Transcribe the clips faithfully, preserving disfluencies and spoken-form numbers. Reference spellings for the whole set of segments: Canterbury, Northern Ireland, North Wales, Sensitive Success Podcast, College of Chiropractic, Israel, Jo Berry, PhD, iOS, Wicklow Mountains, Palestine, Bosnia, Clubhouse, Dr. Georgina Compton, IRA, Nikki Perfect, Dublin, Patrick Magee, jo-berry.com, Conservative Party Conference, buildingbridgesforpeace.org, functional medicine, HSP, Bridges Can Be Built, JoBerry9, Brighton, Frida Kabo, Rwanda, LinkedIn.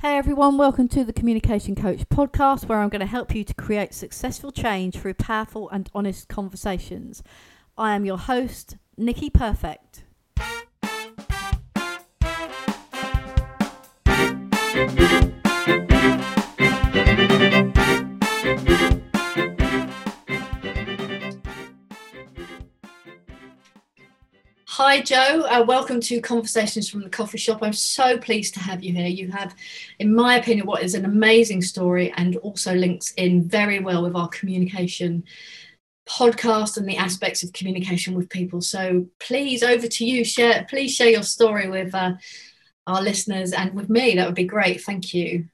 Hey everyone, welcome to the Communication Coach podcast, where I'm going to help you to create successful change through powerful and honest conversations. I am your host, Nikki Perfect. Hi Jo, uh, welcome to Conversations from the Coffee Shop. I'm so pleased to have you here. You have, in my opinion, what is an amazing story and also links in very well with our communication podcast and the aspects of communication with people. So please, over to you. Share, please share your story with uh, our listeners and with me. That would be great. Thank you.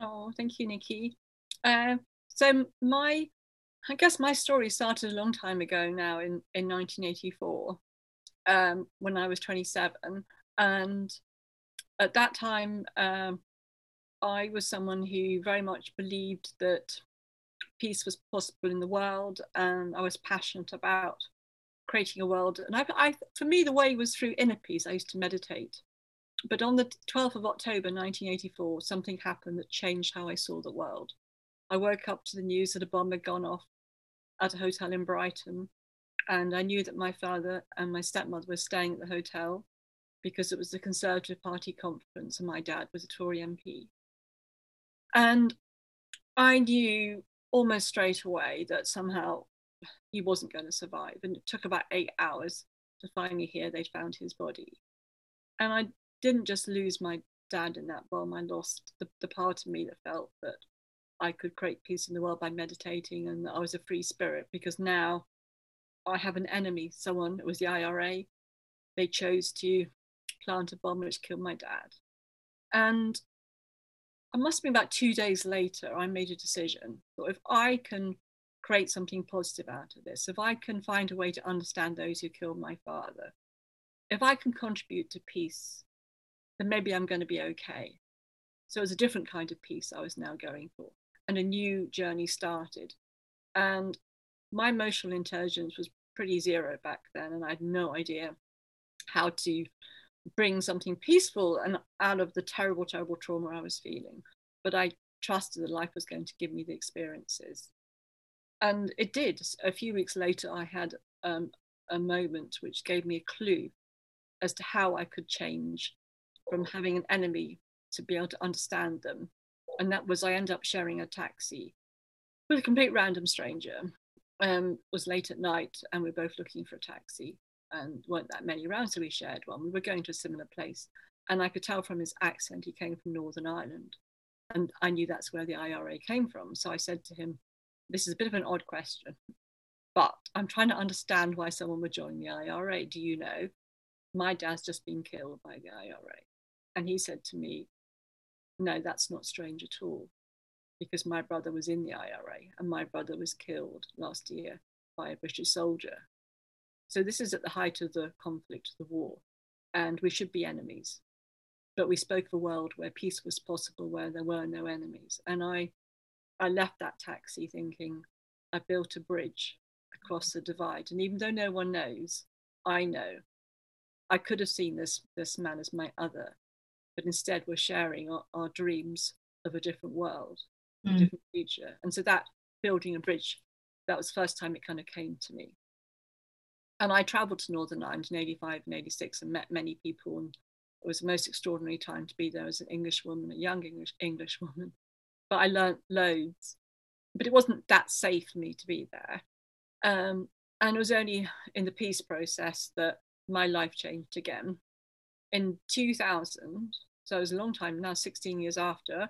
Oh, thank you, Nikki. Uh, so my, I guess my story started a long time ago now in, in nineteen eighty-four. Um, when I was twenty-seven, and at that time um, I was someone who very much believed that peace was possible in the world, and I was passionate about creating a world, and I, I, for me the way was through inner peace. I used to meditate, but on the twelfth of October nineteen eighty-four something happened that changed how I saw the world. I woke up to the news that a bomb had gone off at a hotel in Brighton. And I knew that my father and my stepmother were staying at the hotel because it was the Conservative Party Conference and my dad was a Tory M P. And I knew almost straight away that somehow he wasn't going to survive. And it took about eight hours to finally hear they'd found his body. And I didn't just lose my dad in that bomb. I lost the, the part of me that felt that I could create peace in the world by meditating, and that I was a free spirit, because now I have an enemy, someone, it was the I R A. They chose to plant a bomb which killed my dad. And it must have been about two days later, I made a decision. If I can create something positive out of this, if I can find a way to understand those who killed my father, if I can contribute to peace, then maybe I'm going to be okay. So it was a different kind of peace I was now going for. And a new journey started. And my emotional intelligence was pretty zero back then, and I had no idea how to bring something peaceful and out of the terrible, terrible trauma I was feeling. But I trusted that life was going to give me the experiences. And it did. A few weeks later, I had um, a moment which gave me a clue as to how I could change from having an enemy to be able to understand them. And that was, I ended up sharing a taxi with a complete random stranger. Um, was late at night, and we were both looking for a taxi, and weren't that many around, so we shared one. We were going to a similar place, and I could tell from his accent he came from Northern Ireland, and I knew that's where the I R A came from. So I said to him, "This is a bit of an odd question, but I'm trying to understand why someone would join the I R A. Do you know? My dad's just been killed by the I R A." And he said to me, "No, that's not strange at all, because my brother was in the I R A and my brother was killed last year by a British soldier. So this is at the height of the conflict, the war, and we should be enemies. But we spoke of a world where peace was possible, where there were no enemies." And I, I left that taxi thinking, I built a bridge across the divide. And even though no one knows, I know. I could have seen this, this man as my other, but instead we're sharing our, our dreams of a different world. A different future. And so that building a bridge, that was the first time it kind of came to me. And I travelled to Northern Ireland in eighty-five and eighty-six and met many people, and it was the most extraordinary time to be there as an English woman, a young English English woman. But I learnt loads, but it wasn't that safe for me to be there. Um, and it was only in the peace process that my life changed again. In two thousand, so it was a long time now, sixteen years after,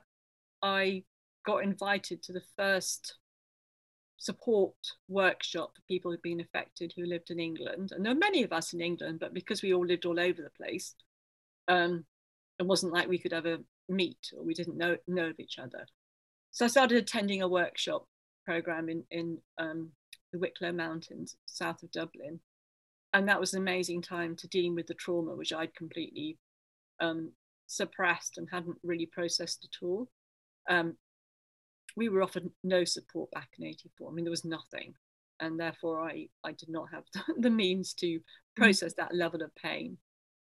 I got invited to the first support workshop for people who'd been affected who lived in England. And there were many of us in England, but because we all lived all over the place, um, it wasn't like we could ever meet, or we didn't know, know of each other. So I started attending a workshop program in, in um, the Wicklow Mountains, south of Dublin. And that was an amazing time to deal with the trauma, which I'd completely um, suppressed and hadn't really processed at all. Um, We were offered no support back in eighty-four. I mean, there was nothing. And therefore, I, I did not have the means to process that level of pain.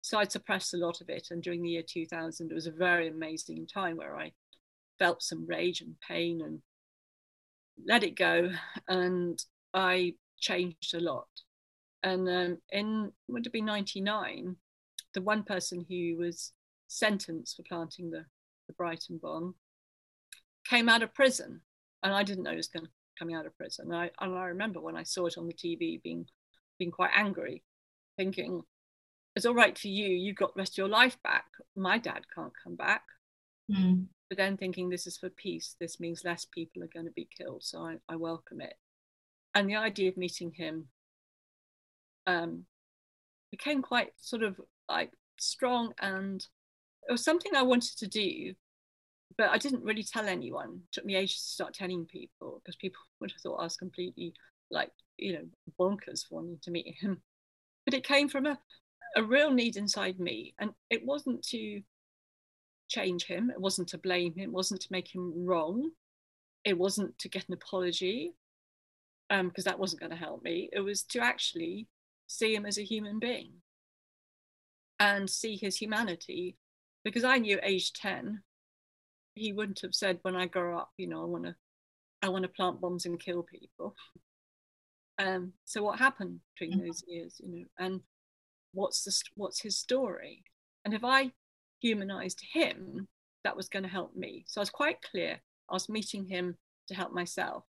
So I suppressed a lot of it. And during the year two thousand, it was a very amazing time where I felt some rage and pain and let it go. And I changed a lot. And um, in, would it be ninety-nine, the one person who was sentenced for planting the, the Brighton bomb came out of prison. And I didn't know he was going, coming out of prison. And I, and I remember when I saw it on the T V being, being quite angry, thinking, it's all right for you, you've got the rest of your life back. My dad can't come back. Mm. But then thinking this is for peace, this means less people are going to be killed. So I, I welcome it. And the idea of meeting him um, became quite sort of like strong, and it was something I wanted to do, but I didn't really tell anyone. It took me ages to start telling people, because people would have thought I was completely like, you know, bonkers for wanting to meet him. But it came from a, a real need inside me. And it wasn't to change him. It wasn't to blame him. It wasn't to make him wrong. It wasn't to get an apology, um, because that wasn't going to help me. It was to actually see him as a human being and see his humanity. Because I knew at age ten, he wouldn't have said, when I grow up, you know, I want to I want to plant bombs and kill people. Um, so what happened between those years, you know, and what's the, what's his story? And if I humanized him, that was going to help me. So I was quite clear. I was meeting him to help myself.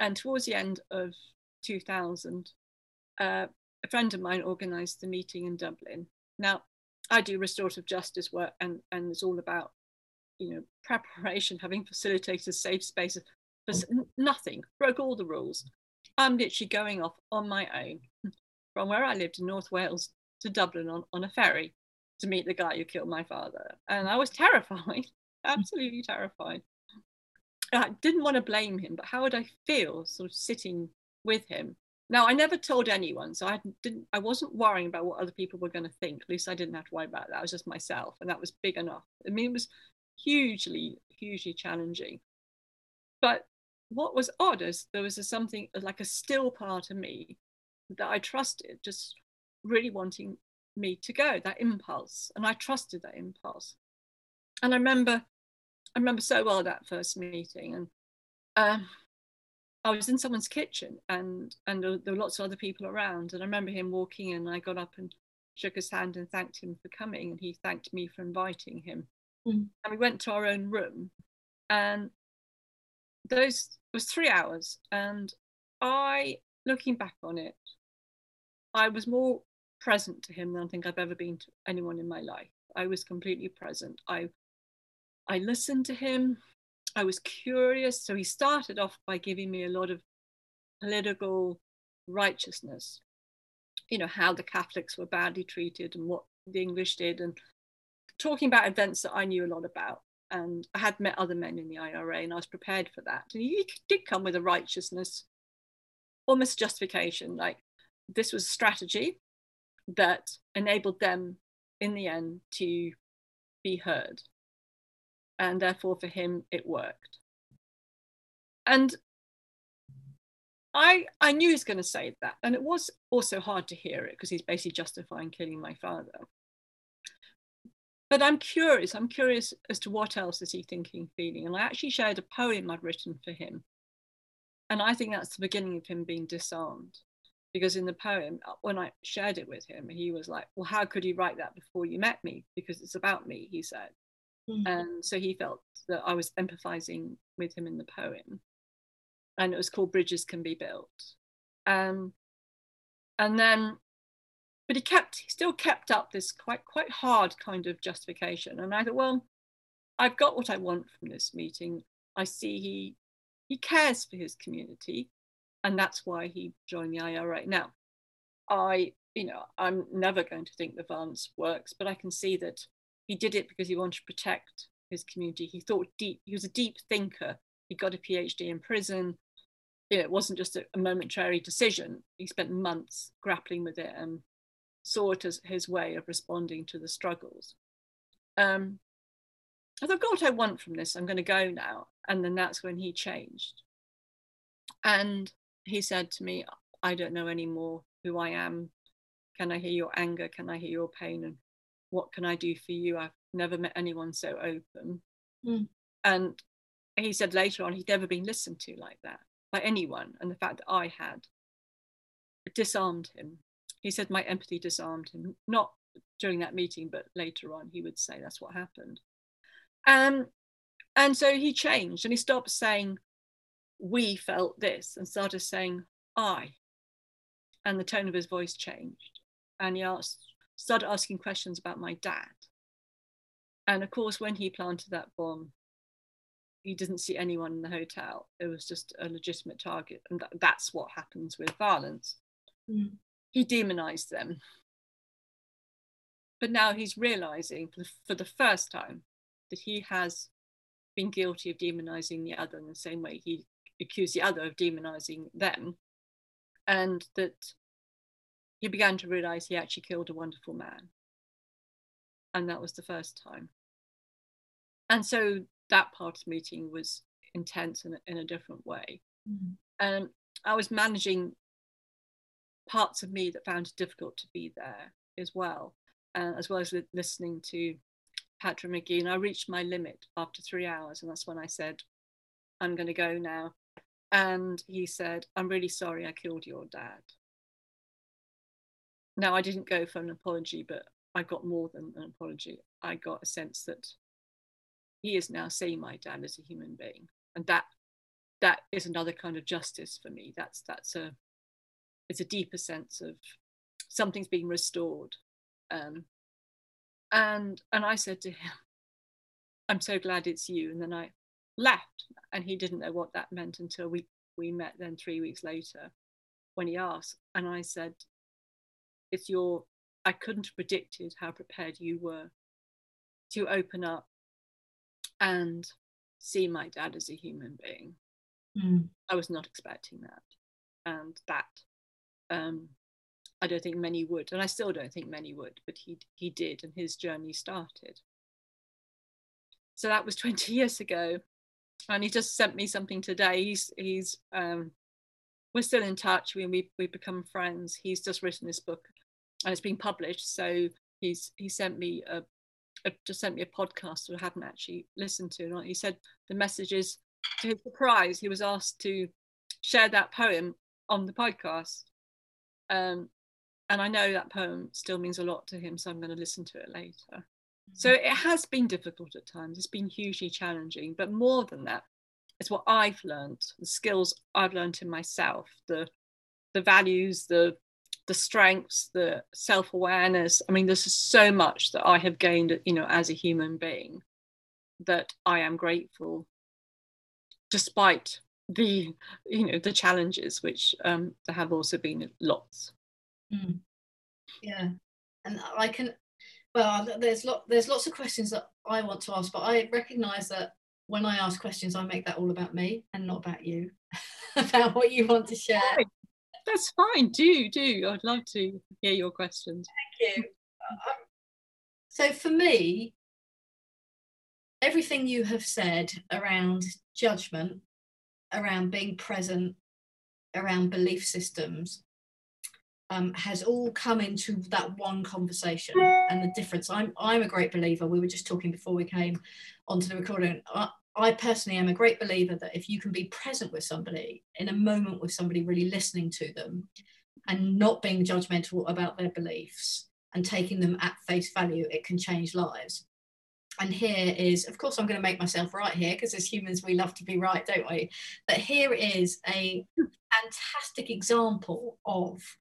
And towards the end of two thousand, uh, a friend of mine organized the meeting in Dublin. Now, I do restorative justice work, and, and it's all about, you know, preparation, having facilitators, safe spaces, nothing, broke all the rules. I'm literally going off on my own from where I lived in North Wales to Dublin on, on a ferry to meet the guy who killed my father. And I was terrified, absolutely terrified. I didn't want to blame him, but how would I feel sort of sitting with him? Now, I never told anyone, so I didn't. I wasn't worrying about what other people were going to think. At least I didn't have to worry about that. I was just myself, and that was big enough. I mean, it was hugely, hugely challenging. But what was odd is there was a something like a still part of me that I trusted, just really wanting me to go, that impulse, and I trusted that impulse. And I remember, I remember so well that first meeting, and um, I was in someone's kitchen, and and there were lots of other people around. And I remember him walking in, and I got up and shook his hand and thanked him for coming, and he thanked me for inviting him. Mm. And we went to our own room, and those it was three hours. And I, looking back on it, I was more present to him than I think I've ever been to anyone in my life. I was completely present. I, I listened to him. I was curious. So he started off by giving me a lot of political righteousness, you know, how the Catholics were badly treated and what the English did, and talking about events that I knew a lot about. And I had met other men in the I R A, and I was prepared for that. And he did come with a righteousness, almost justification, like this was a strategy that enabled them in the end to be heard. And therefore for him, it worked. And I, I knew he was going to say that. And it was also hard to hear it, because he's basically justifying killing my father. But I'm curious, I'm curious as to what else is he thinking, feeling. And I actually shared a poem I'd written for him. And I think that's the beginning of him being disarmed. Because in the poem, when I shared it with him, he was like, well, how could you write that before you met me? Because it's about me, he said. Mm-hmm. And so he felt that I was empathizing with him in the poem. And it was called Bridges Can Be Built. Um, and then But he kept, he still kept up this quite, quite hard kind of justification. And I thought, well, I've got what I want from this meeting. I see he, he cares for his community, and that's why he joined the I R A. Now, I, you know, I'm never going to think the violence works, but I can see that he did it because he wanted to protect his community. He thought deep. He was a deep thinker. He got a P H D in prison. You know, it wasn't just a, a momentary decision. He spent months grappling with it and saw it as his way of responding to the struggles. Um, I thought, God, I want from this. I'm going to go now. And then that's when he changed. And he said to me, I don't know anymore who I am. Can I hear your anger? Can I hear your pain? And what can I do for you? I've never met anyone so open. Mm. And he said later on, he'd never been listened to like that by anyone. And the fact that I had disarmed him. He said my empathy disarmed him, not during that meeting, but later on, he would say that's what happened. Um, and so he changed and he stopped saying, we felt this, and started saying, I. And the tone of his voice changed. And he asked, started asking questions about my dad. And of course, when he planted that bomb, he didn't see anyone in the hotel. It was just a legitimate target. And th- that's what happens with violence. Mm. He demonized them. But now he's realizing for the, for the first time that he has been guilty of demonizing the other in the same way he accused the other of demonizing them. And that he began to realize he actually killed a wonderful man. And that was the first time. And so that part of the meeting was intense in, in a different way. Mm-hmm. And I was managing parts of me that found it difficult to be there as well, uh, as well as li- listening to Patrick Magee. And I reached my limit after three hours. And that's when I said, I'm going to go now. And he said, I'm really sorry I killed your dad. Now, I didn't go for an apology, but I got more than an apology. I got a sense that he is now seeing my dad as a human being. And that that is another kind of justice for me. That's that's a it's a deeper sense of something's being restored. Um, and and I said to him, I'm so glad it's you. And then I left, and he didn't know what that meant until we we met then three weeks later when he asked. And I said, it's your I couldn't have predicted how prepared you were to open up and see my dad as a human being. Mm. I was not expecting that. And that, um, I don't think many would. And I still don't think many would, but he he did, and his journey started. So that was twenty years ago. And he just sent me something today. He's, he's um, we're still in touch. We, we, we've become friends. He's just written this book, and it's been published. So he's he sent me a, a just sent me a podcast that I haven't actually listened to. And he said the message is, to his surprise, he was asked to share that poem on the podcast. Um, and I know that poem still means a lot to him, so I'm going to listen to it later. So it has been difficult at times. It's been hugely challenging. But more than that, it's what I've learned, the skills I've learned in myself, the the values, the the strengths, the self-awareness. I mean, there's so much that I have gained, you know, as a human being, that I am grateful, despite the, you know, the challenges, which um, there have also been lots. Mm. Yeah, and I can. Well, there's lot there's lots of questions that I want to ask, but I recognise that when I ask questions, I make that all about me and not about you, about what you want to share. That's fine. Do, do. I'd love to hear your questions. Thank you. So for me, everything you have said around judgment, around being present, around belief systems, Um, has all come into that one conversation and the difference. I'm I'm a great believer. We were just talking before we came onto the recording. I, I personally am a great believer that if you can be present with somebody in a moment with somebody, really listening to them and not being judgmental about their beliefs and taking them at face value, it can change lives. And here is, of course, I'm going to make myself right here, because as humans, we love to be right, don't we? But here is a fantastic example of,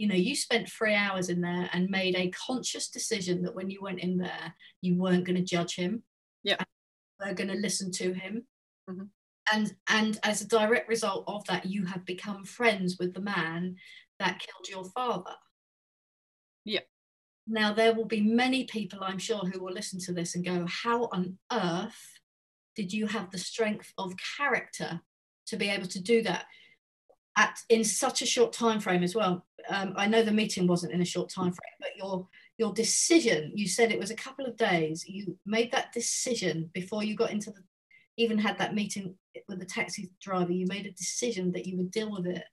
you know, you spent three hours in there and made a conscious decision that when you went in there, you weren't going to judge him. Yeah. You were going to listen to him. Mm-hmm. And and as a direct result of that, you have become friends with the man that killed your father. Yeah. Now, there will be many people, I'm sure, who will listen to this and go, how on earth did you have the strength of character to be able to do that? At, in such a short time frame as well. Um, I know the meeting wasn't in a short time frame, but your your decision, you said it was a couple of days. You made that decision before you got into the, even had that meeting with the taxi driver. You made a decision that you would deal with it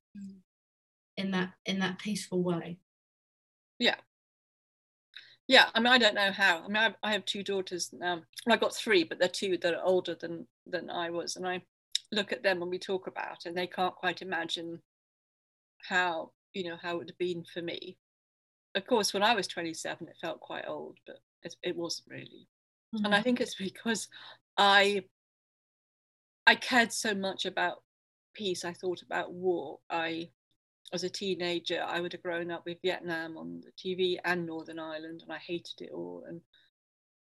in that in that peaceful way. Yeah. Yeah, I mean, I don't know how. I mean, I, I have two daughters now. Well, I've got three, but they're two that are older than than I was. And I look at them when we talk about it, and they can't quite imagine how, you know, how it would have been for me. Of course, when I was twenty-seven, it felt quite old, but it, it wasn't really. Mm-hmm. And I think it's because I, I cared so much about peace. I thought about war. I, as a teenager, I would have grown up with Vietnam on the T V and Northern Ireland, and I hated it all. And,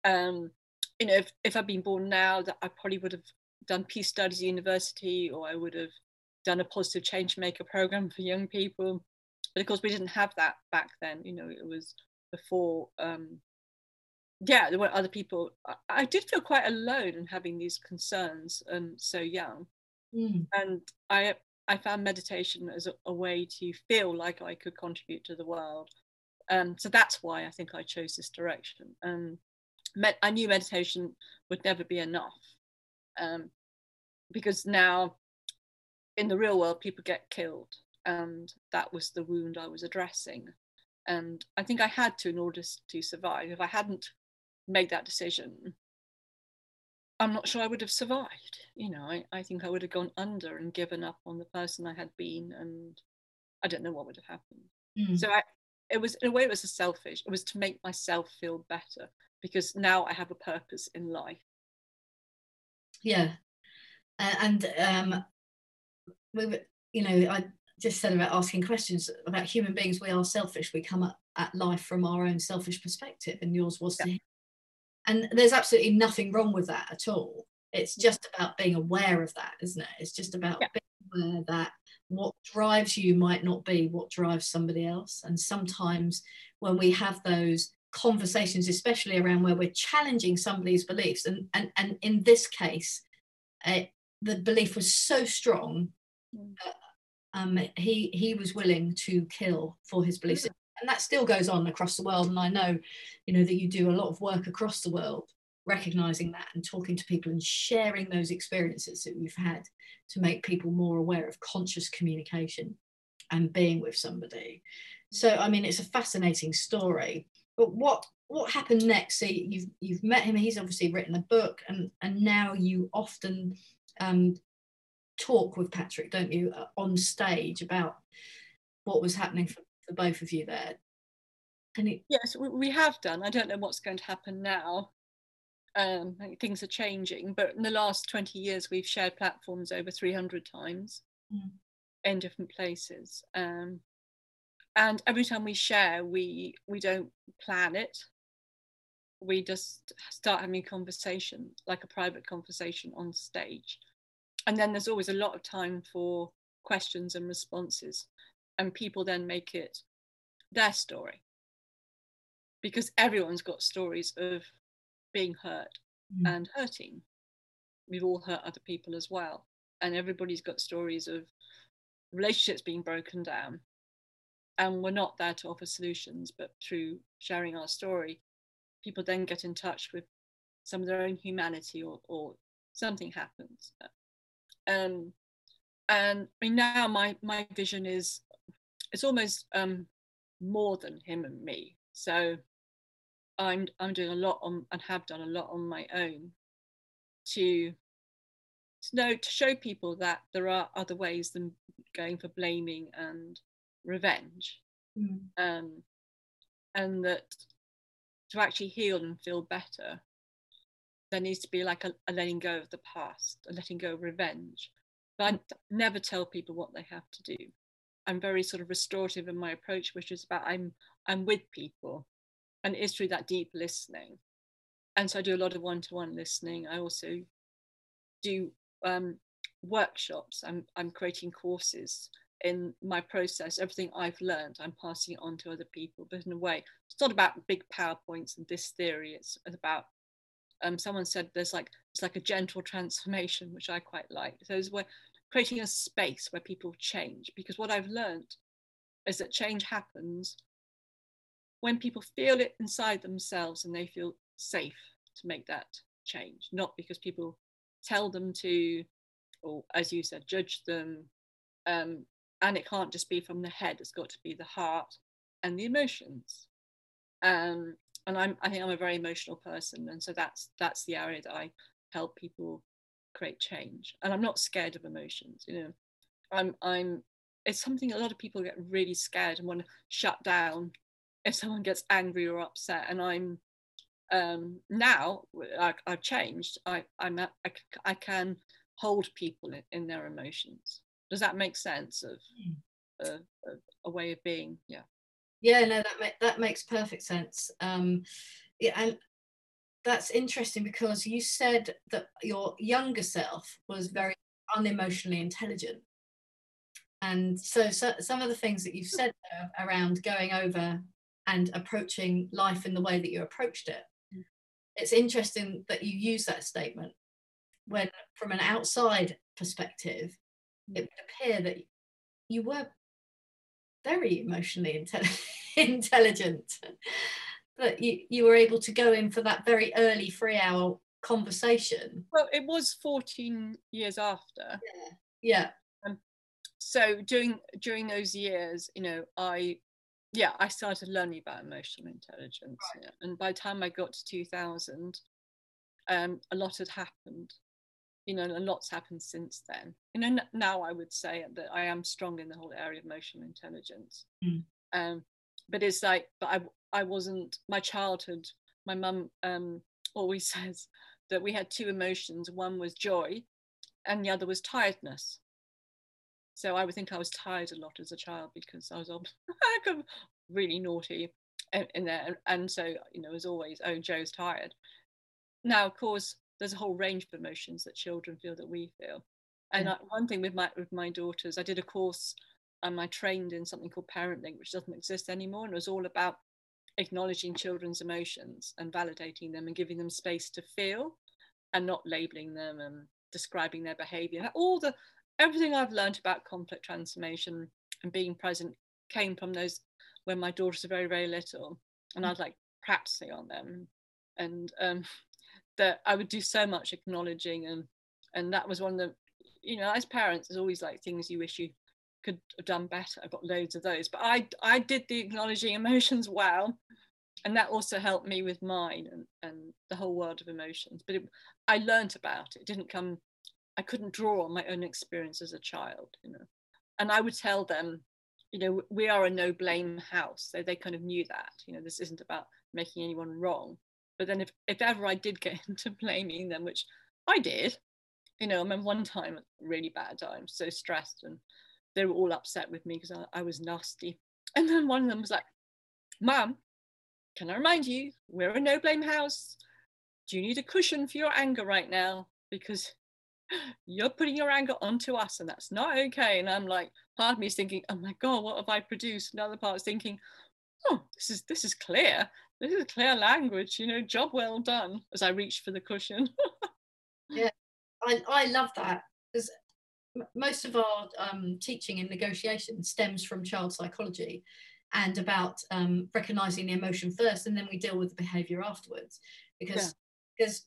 um, you know, if, if I'd been born now, that I probably would have done peace studies at university, or I would have done a positive change maker program for young people. But of course, we didn't have that back then. You know, it was before, um, yeah, there were other people. I, I did feel quite alone in having these concerns um, so young. Mm. And I, I found meditation as a, a way to feel like I could contribute to the world. Um, so that's why I think I chose this direction. Um, med- I knew meditation would never be enough, um, because now in the real world, people get killed. And that was the wound I was addressing. And I think I had to in order to survive. If I hadn't made that decision, I'm not sure I would have survived. You know, I, I think I would have gone under and given up on the person I had been, and I don't know what would have happened. Mm. So I, it was, in a way, it was a selfish, it was to make myself feel better, because now I have a purpose in life. Yeah. Uh, and, um, we were, you know, I just said about asking questions about human beings, we are selfish. We come at, at life from our own selfish perspective, and yours was yeah. to him. And there's absolutely nothing wrong with that at all. It's just about being aware of that, isn't it? It's just about yeah. being aware that what drives you might not be what drives somebody else. And sometimes when we have those conversations, especially around where we're challenging somebody's beliefs, and, and, and in this case, uh, the belief was so strong, uh, um, he, he was willing to kill for his beliefs. And that still goes on across the world. And I know, you know, that you do a lot of work across the world, recognising that and talking to people and sharing those experiences that we've had to make people more aware of conscious communication and being with somebody. So, I mean, it's a fascinating story. But what what happened next? So you've you've met him. He's obviously written a book, and and now you often um, talk with Patrick, don't you, on stage about what was happening for. For both of you there. And it- yes, we have done. I don't know what's going to happen now. Um, things are changing, but in the last twenty years, we've shared platforms over three hundred times mm. in different places. Um, and every time we share, we we don't plan it. We just start having a conversation, like a private conversation on stage. And then there's always a lot of time for questions and responses. And people then make it their story, because everyone's got stories of being hurt mm. and hurting. We've all hurt other people as well. And everybody's got stories of relationships being broken down. And we're not there to offer solutions, but through sharing our story, people then get in touch with some of their own humanity, or, or something happens. Um, and I mean, now my, my vision is, it's almost um, more than him and me. So I'm I'm doing a lot on, and have done a lot on my own to, to know, to show people that there are other ways than going for blaming and revenge, mm. um, and that to actually heal and feel better, there needs to be like a, a letting go of the past, a letting go of revenge. But I never tell people what they have to do. I'm very sort of restorative in my approach, which is about I'm I'm with people, and it's through that deep listening. And so I do a lot of one-to-one listening. I also do um, workshops. I'm I'm creating courses in my process. Everything I've learned, I'm passing it on to other people. But in a way, it's not about big PowerPoints and this theory. It's, it's about um, someone said there's like it's like a gentle transformation, which I quite like. So it's where creating a space where people change, because what I've learned is that change happens when people feel it inside themselves and they feel safe to make that change, not because people tell them to, or as you said, judge them. Um, and it can't just be from the head, it's got to be the heart and the emotions. Um, and I'm, I think I'm a very emotional person. And so that's, that's the area that I help people create change. And I'm not scared of emotions, you know, I'm, I'm, it's something a lot of people get really scared and want to shut down if someone gets angry or upset. And I'm, um, now I, I've changed. I, I'm, I, I can hold people in, in their emotions. Does that make sense of, of, of a way of being? Yeah. Yeah, no, that ma that makes perfect sense. Um, yeah, and that's interesting because you said that your younger self was very unemotionally intelligent, and so, so some of the things that you've said around going over and approaching life in the way that you approached it. It's interesting that you use that statement when, from an outside perspective, it would appear that you were very emotionally intelligent, that you, you were able to go in for that very early three hour conversation. Well, it was fourteen years after. Yeah. Yeah. Um, so during, during those years, you know, I, yeah, I started learning about emotional intelligence. Right. Yeah. And by the time I got to two thousand, um, a lot had happened. You know, and lot's happened since then. You know, now I would say that I am strong in the whole area of emotional intelligence. Mm. Um, but it's like, but I, I wasn't, my childhood, my mum um, always says that we had two emotions. One was joy and the other was tiredness. So I would think I was tired a lot as a child because I was really naughty in, in there. And so, you know, as always, oh, Jo's tired. Now, of course, there's a whole range of emotions that children feel that we feel. And yeah. I, one thing with my, with my daughters, I did a course and I trained in something called parenting, which doesn't exist anymore. And it was all about acknowledging children's emotions and validating them and giving them space to feel and not labeling them and describing their behavior. All the, everything I've learned about conflict transformation and being present came from those when my daughters are very, very little. And mm-hmm. I'd like practicing on them. And, um, that I would do so much acknowledging, and and that was one of the, you know, as parents, there's always like things you wish you could have done better. I've got loads of those, but I I did the acknowledging emotions well, and that also helped me with mine and, and the whole world of emotions. But it, I learned about it. It didn't come, I couldn't draw on my own experience as a child, you know. And I would tell them, you know, we are a no blame house, so they kind of knew that, you know, this isn't about making anyone wrong. But then if, if ever I did get into blaming them, which I did, you know, I remember one time, really bad time, so stressed, and they were all upset with me because I, I was nasty. And then one of them was like, Mum, can I remind you, we're a no-blame house. Do you need a cushion for your anger right now? Because you're putting your anger onto us and that's not okay. And I'm like, part of me is thinking, oh my God, what have I produced? Another part's thinking, oh, this is, this is clear. This is clear language, you know, job well done, as I reached for the cushion. Yeah, I, I love that, because most of our um, teaching in negotiation stems from child psychology and about um, recognising the emotion first, and then we deal with the behaviour afterwards. Because, yeah. because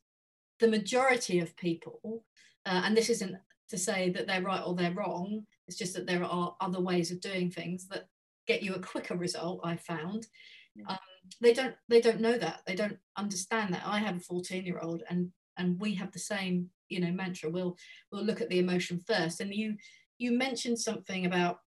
the majority of people, uh, and this isn't to say that they're right or they're wrong, it's just that there are other ways of doing things that get you a quicker result, I found. Um, they don't they don't know that, they don't understand that. I have a fourteen year old and and we have the same, you know, mantra. We'll we'll look at the emotion first. And you you mentioned something about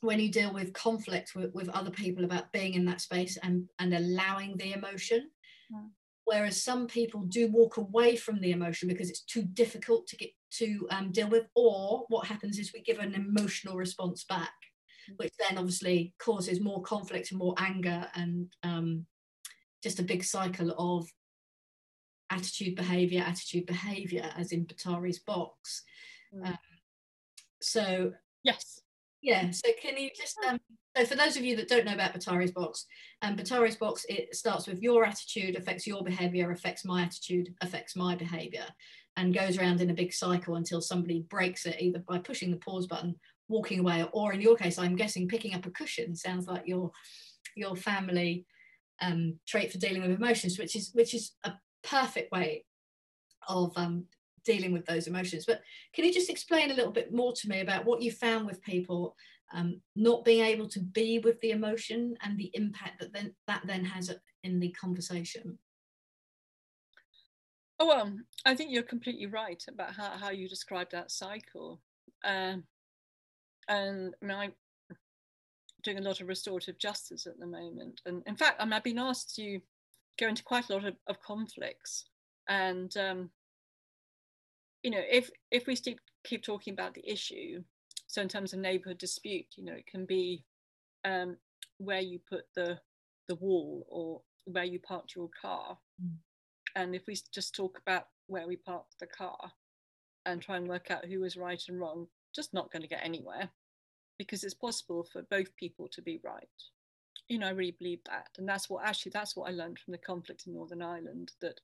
when you deal with conflict with, with other people, about being in that space and and allowing the emotion. Yeah. Whereas some people do walk away from the emotion because it's too difficult to get to um, deal with, or what happens is we give an emotional response back, which then obviously causes more conflict and more anger, and um, just a big cycle of attitude, behaviour, attitude, behaviour, as in Batari's box. Mm. Um, so, yes. Yeah, so can you just, um, so for those of you that don't know about Batari's box, um, Batari's box, it starts with your attitude affects your behaviour, affects my attitude, affects my behaviour, and goes around in a big cycle until somebody breaks it, either by pushing the pause button, walking away, or in your case, I'm guessing picking up a cushion. Sounds like your your family um, trait for dealing with emotions, which is which is a perfect way of um, dealing with those emotions. But can you just explain a little bit more to me about what you found with people um, not being able to be with the emotion and the impact that then that then has in the conversation? Oh, well, I think you're completely right about how, how you described that cycle. Um, and I mean, I'm doing a lot of restorative justice at the moment. And in fact, I mean, I've been asked to go into quite a lot of, of conflicts. And, um, you know, if if we keep, keep talking about the issue, so in terms of neighbourhood dispute, you know, it can be um, where you put the, the wall or where you parked your car. Mm. And if we just talk about where we parked the car and try and work out who was right and wrong, just not going to get anywhere, because it's possible for both people to be right. You know, I really believe that. And that's what actually, that's what I learned from the conflict in Northern Ireland, that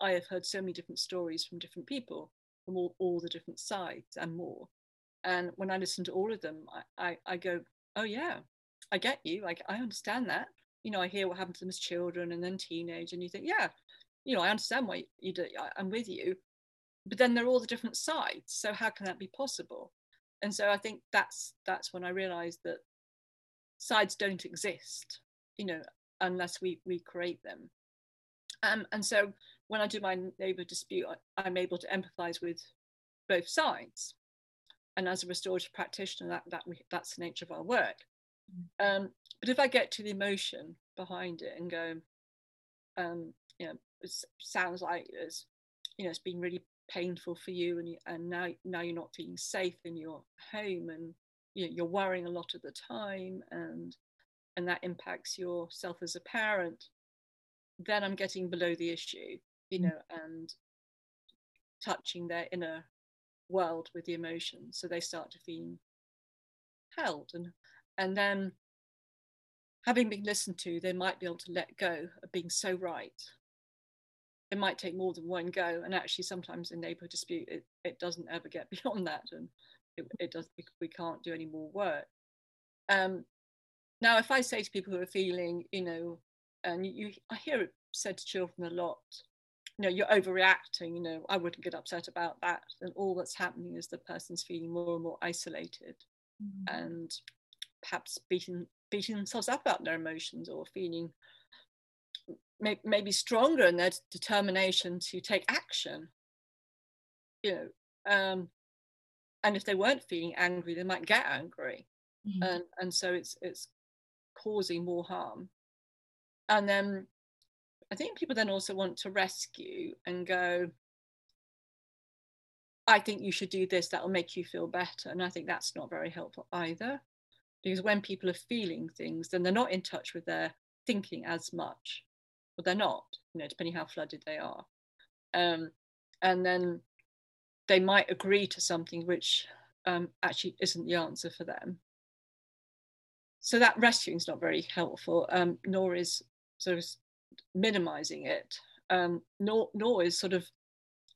I have heard so many different stories from different people, from all, all the different sides and more. And when I listen to all of them, I, I, I go, oh yeah, I get you. Like, I understand that. You know, I hear what happened to them as children and then teenage, and you think, yeah, you know, I understand why you do, I'm with you, but then there are all the different sides. So how can that be possible? And so I think that's that's when I realized that sides don't exist, you know, unless we, we create them. Um, and so when I do my neighbor dispute, I, I'm able to empathize with both sides. And as a restorative practitioner, that, that we, that's the nature of our work. Um, but if I get to the emotion behind it and go, um, you know, it sounds like it's, you know, it's been really painful for you, and you, and now now you're not feeling safe in your home, and you know, you're worrying a lot of the time, and and that impacts yourself as a parent. Then I'm getting below the issue, you know, and touching their inner world with the emotions, so they start to feel held, and and then having been listened to, they might be able to let go of being so right. It might take more than one go, and actually sometimes in neighbourhood dispute it, it doesn't ever get beyond that, and it, it does we, we can't do any more work. Um, now, if I say to people who are feeling, you know, and you, I hear it said to children a lot, you know, you're overreacting, you know, I wouldn't get upset about that, and all that's happening is the person's feeling more and more isolated, mm-hmm. and perhaps beating beating themselves up about their emotions, or feeling maybe stronger in their determination to take action, you know, um, and if they weren't feeling angry, they might get angry, mm. and and so it's it's causing more harm. And then I think people then also want to rescue and go, I think you should do this, that will make you feel better. And I think that's not very helpful either, because when people are feeling things, then they're not in touch with their thinking as much. Well, they're not, you know, depending how flooded they are. Um, and then they might agree to something which um, actually isn't the answer for them. So that rescuing is not very helpful, um, nor is sort of minimizing it, um, nor, nor is sort of,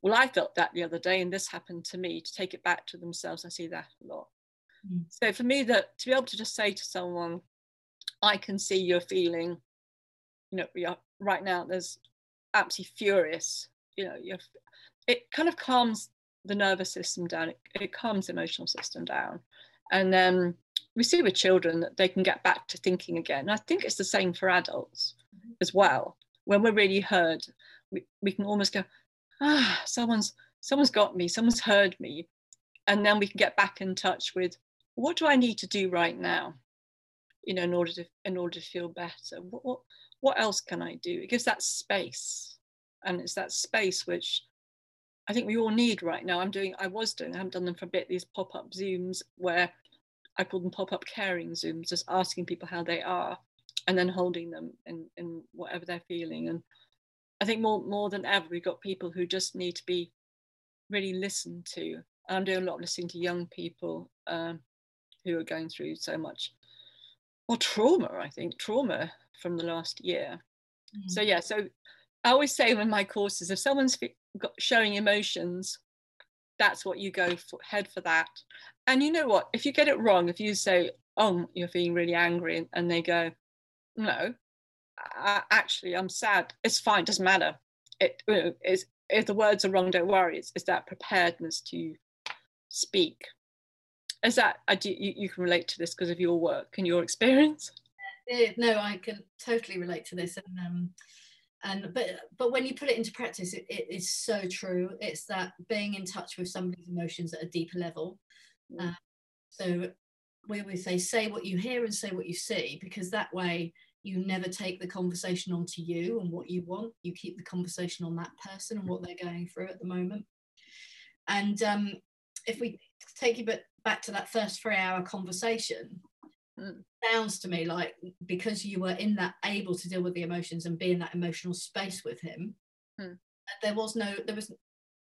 well, I felt that the other day and this happened to me, to take it back to themselves. I see that a lot. Mm. So for me, that to be able to just say to someone, I can see you're feeling, you know, we are right now, there's absolutely furious, you know, you're, it kind of calms the nervous system down, it, it calms the emotional system down. And then um, we see with children that they can get back to thinking again. And I think it's the same for adults as well. When we're really heard, we, we can almost go, ah, someone's someone's got me, someone's heard me. And then we can get back in touch with, what do I need to do right now, you know, in order to in order to feel better? What, what What else can I do? It gives that space, and it's that space which I think we all need right now. I'm doing, I was doing, I haven't done them for a bit, these pop-up Zooms, where I call them pop-up caring Zooms, just asking people how they are and then holding them in, in whatever they're feeling. And I think more, more than ever, we've got people who just need to be really listened to. And I'm doing a lot of listening to young people um, who are going through so much, well, trauma, I think, trauma. from the last year. Mm-hmm. So yeah, so I always say in my courses, if someone's f- got, showing emotions, that's what you go for, head for that. And you know what, if you get it wrong, if you say, oh, you're feeling really angry, and, and they go, no, I, actually I'm sad, it's fine, doesn't matter. It, you know, it's, if the words are wrong, don't worry. It's, it's that preparedness to speak. Is that, I do, you, you can relate to this because of your work and your experience? Uh, no, I can totally relate to this. And um, and but but when you put it into practice, it, it is so true. It's that being in touch with somebody's emotions at a deeper level. Mm. Uh, so we always say, say what you hear and say what you see, because that way you never take the conversation onto you and what you want. You keep the conversation on that person and what they're going through at the moment. And um, if we take you back to that first three-hour conversation, mm. sounds to me like, because you were in that, able to deal with the emotions and be in that emotional space with him, mm. there was no there was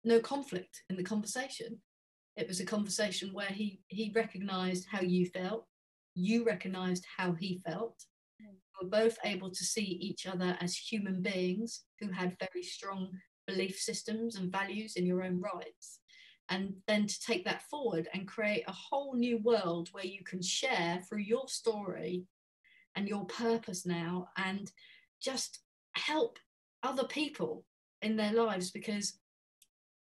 no conflict in the conversation. It was a conversation where he he recognised how you felt, you recognised how he felt. We're both able to see each other as human beings who had very strong belief systems and values in your own rights, and then to take that forward and create a whole new world where you can share through your story and your purpose now, and just help other people in their lives. Because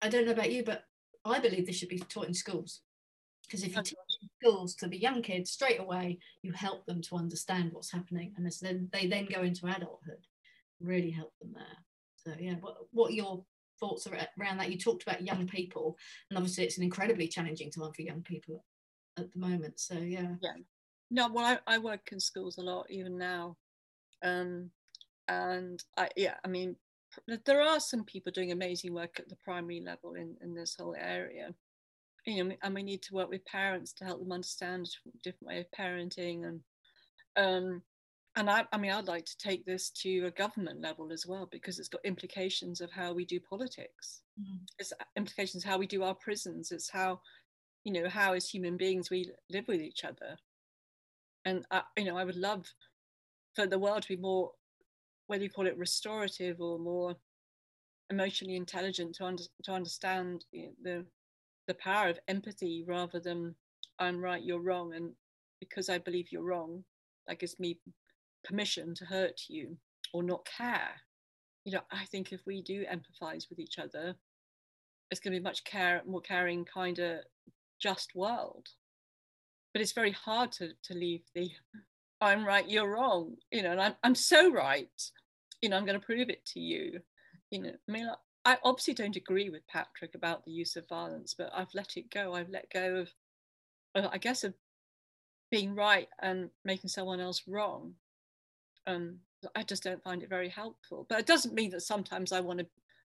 I don't know about you, but I believe this should be taught in schools, because if you teach skills to the young kids straight away, you help them to understand what's happening, and then they then go into adulthood. Really help them there. So yeah, what, what are your thoughts around that? You talked about young people, and obviously it's an incredibly challenging time for young people at the moment. So yeah. Yeah. No, well, I, I work in schools a lot even now, um, and I yeah, I mean, there are some people doing amazing work at the primary level in in this whole area. You know, and we need to work with parents to help them understand a different way of parenting, and um, and I, I mean, I'd like to take this to a government level as well, because it's got implications of how we do politics. Mm. It's implications how we do our prisons. It's how, you know, how as human beings we live with each other. And I, you know, I would love for the world to be more, whether you call it restorative or more emotionally intelligent, to under, to understand, you know, the the power of empathy rather than I'm right, you're wrong, and because I believe you're wrong, that gives me permission to hurt you or not care. You know, I think if we do empathize with each other, it's going to be much care, more caring, kind of just world. But it's very hard to to leave the I'm right, you're wrong, you know, and I'm, I'm so right, you know, I'm going to prove it to you. You know, I mean, like, I obviously don't agree with Patrick about the use of violence, but I've let it go. I've let go of, well, I guess, of being right and making someone else wrong. Um, I just don't find it very helpful. But it doesn't mean that sometimes I want to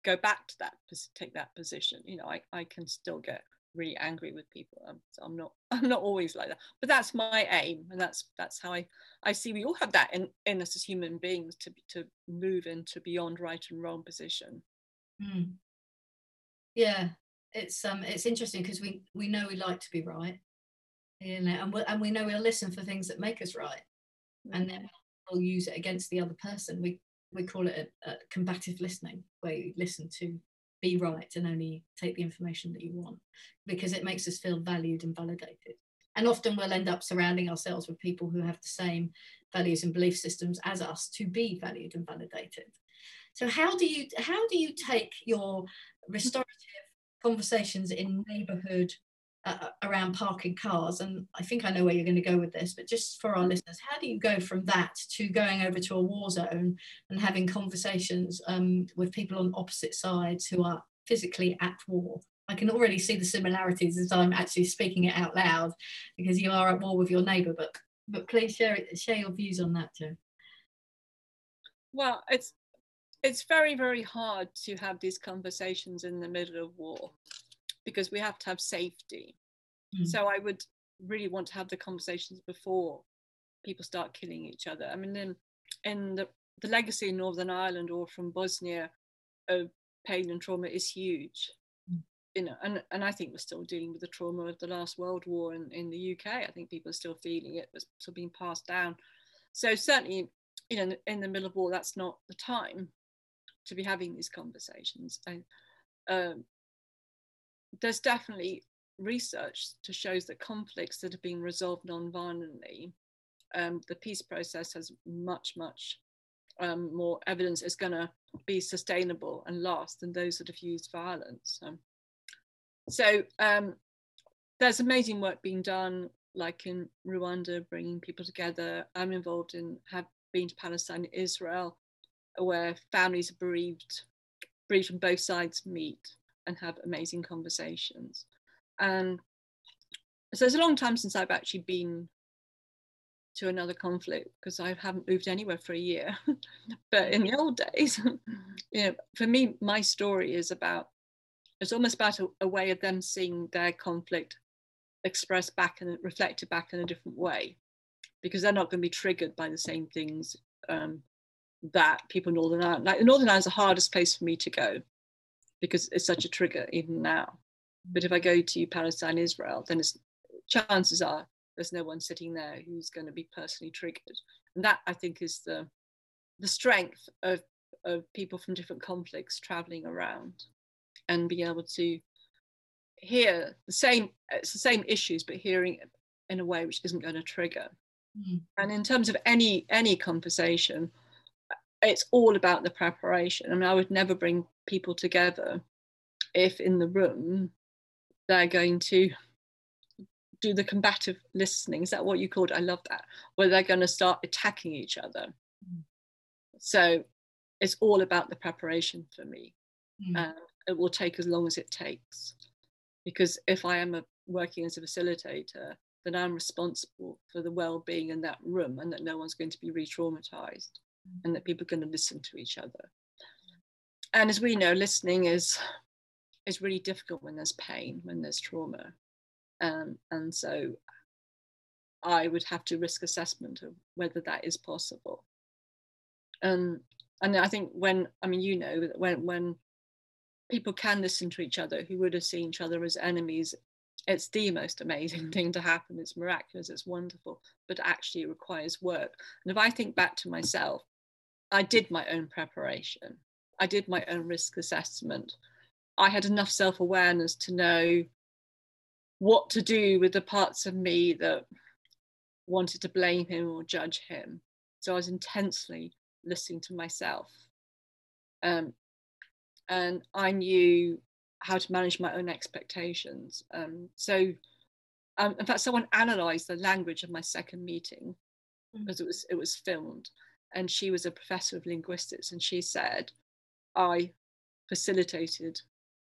go back to that, take that position. You know, I, I can still get really angry with people. Um, so I'm not I'm not always like that. But that's my aim, and that's that's how I, I see we all have that in, in us as human beings, to to move into beyond right and wrong position. Mm. Yeah, it's um it's interesting, because we we know we like to be right, you know, and we, and we know we'll listen for things that make us right, mm. and then we'll use it against the other person. We we call it a, a combative listening, where you listen to be right and only take the information that you want, because it makes us feel valued and validated. And often we'll end up surrounding ourselves with people who have the same values and belief systems as us to be valued and validated. So how do you how do you take your restorative conversations in neighbourhood uh, around parking cars? And I think I know where you're going to go with this, but just for our listeners, how do you go from that to going over to a war zone and having conversations um, with people on opposite sides who are physically at war? I can already see the similarities as I'm actually speaking it out loud, because you are at war with your neighbour. But but please share it, share your views on that, Jo. Well, it's. It's very, very hard to have these conversations in the middle of war, because we have to have safety. Mm. So I would really want to have the conversations before people start killing each other. I mean, in, in the, the legacy in Northern Ireland or from Bosnia of pain and trauma is huge. Mm. You know, and, and I think we're still dealing with the trauma of the last World War in, in the U K. I think people are still feeling it, but it's still being passed down. So certainly, you know, in the, in the middle of war, that's not the time to be having these conversations. And um, there's definitely research to shows that conflicts that have been resolved non-violently, um, the peace process has much, much um, more evidence is going to be sustainable and last than those that have used violence. Um, so um, there's amazing work being done, like in Rwanda, bringing people together. I'm involved in, have been to Palestine, Israel, where families are bereaved, bereaved from both sides meet and have amazing conversations. And so it's a long time since I've actually been to another conflict, because I haven't moved anywhere for a year. But in the old days, you know, for me, my story is about, it's almost about a, a way of them seeing their conflict expressed back and reflected back in a different way, because they're not going to be triggered by the same things um, that people in Northern Ireland, like Northern Ireland is the hardest place for me to go because it's such a trigger even now. But if I go to Palestine, Israel, then it's, chances are there's no one sitting there who's going to be personally triggered. And that, I think, is the the strength of, of people from different conflicts traveling around and being able to hear the same, it's the same issues, but hearing it in a way which isn't going to trigger. Mm-hmm. And in terms of any any conversation, it's all about the preparation. I mean, I would never bring people together if in the room they're going to do the combative listening. Is that what you called? I love that. Where they're going to start attacking each other. Mm. So it's all about the preparation for me. Mm. Uh, it will take as long as it takes, because if I am a, working as a facilitator, then I'm responsible for the well-being in that room, and that no one's going to be re-traumatized, mm. and that people are going to listen to each other. And as we know, listening is is really difficult when there's pain, when there's trauma. Um, and so I would have to risk assessment of whether that is possible. Um, and I think when, I mean, you know, when, when people can listen to each other who would have seen each other as enemies, it's the most amazing thing to happen. It's miraculous, it's wonderful, but actually it requires work. And if I think back to myself, I did my own preparation. I did my own risk assessment. I had enough self-awareness to know what to do with the parts of me that wanted to blame him or judge him. So I was intensely listening to myself. Um, and I knew how to manage my own expectations. Um, so um, in fact, someone analysed the language of my second meeting, mm-hmm. because it was, it was filmed. And she was a professor of linguistics. And she said, I facilitated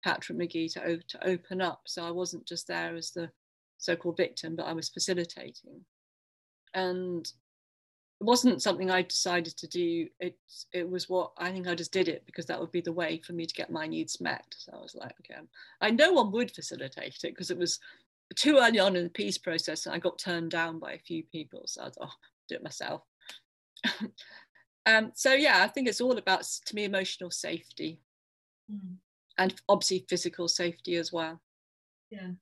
Patrick Magee to, to open up. So I wasn't just there as the so-called victim, but I was facilitating. And it wasn't something I decided to do. It, it was what, I think I just did it because that would be the way for me to get my needs met. So I was like, okay, I know one would facilitate it because it was too early on in the peace process and I got turned down by a few people. So I thought, oh, do it myself. um, so yeah, I think it's all about, to me, emotional safety. Mm. And obviously physical safety as well. Yeah.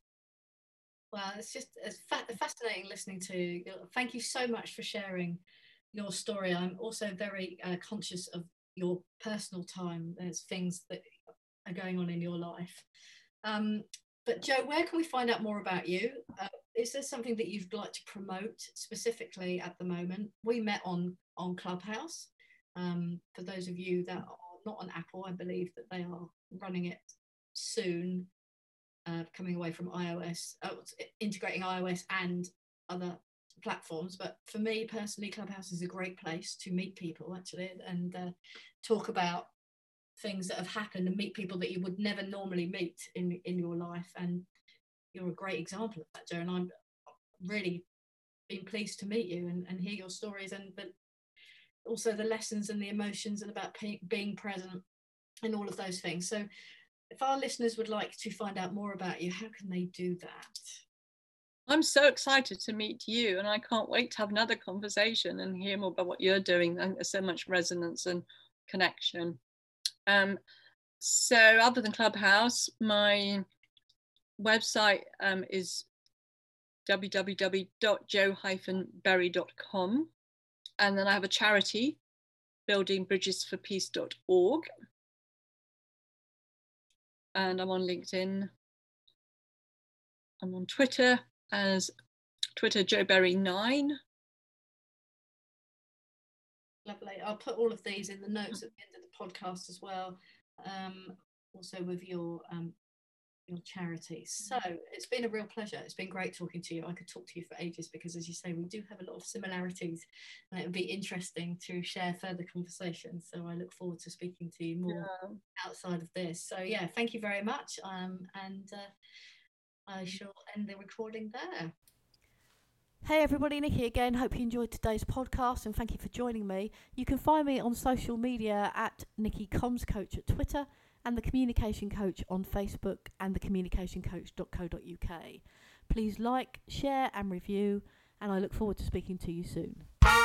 Well, it's just it's fa- fascinating listening to you. Thank you so much for sharing your story. I'm also very uh, conscious of your personal time. There's things that are going on in your life. Um, but Jo, where can we find out more about you? Uh, is there something that you'd like to promote specifically at the moment? We met on, on Clubhouse. Um, for those of you that are not on Apple, I believe that they are running it soon, uh, coming away from iOS, oh, integrating iOS and other platforms. But for me personally, Clubhouse is a great place to meet people actually and uh, talk about things that have happened and meet people that you would never normally meet in, in your life. And you're a great example of that, Jo, and I'm really been pleased to meet you and, and hear your stories and the, also the lessons and the emotions and about pe- being present and all of those things. So if our listeners would like to find out more about you, how can they do that? I'm so excited to meet you and I can't wait to have another conversation and hear more about what you're doing. I think there's so much resonance and connection. Um, so other than Clubhouse, my website um, is w w w dot jo dash berry dot com, and then I have a charity, building bridges for peace dot org. And I'm on LinkedIn. I'm on Twitter as Twitter Jo Berry nine. Lovely. I'll put all of these in the notes at the end of the podcast as well. Um, also with your um, your charity. So it's been a real pleasure. It's been great talking to you. I could talk to you for ages because, as you say, we do have a lot of similarities, and it would be interesting to share further conversations. So I look forward to speaking to you more yeah. outside of this. So yeah, thank you very much. Um, and uh, I shall end the recording there. Hey everybody, Nikki again. Hope you enjoyed today's podcast and thank you for joining me. You can find me on social media at Nikki Comms Coach at Twitter and The Communication Coach on Facebook and the communication coach dot co dot U K. Please like, share and review, and I look forward to speaking to you soon.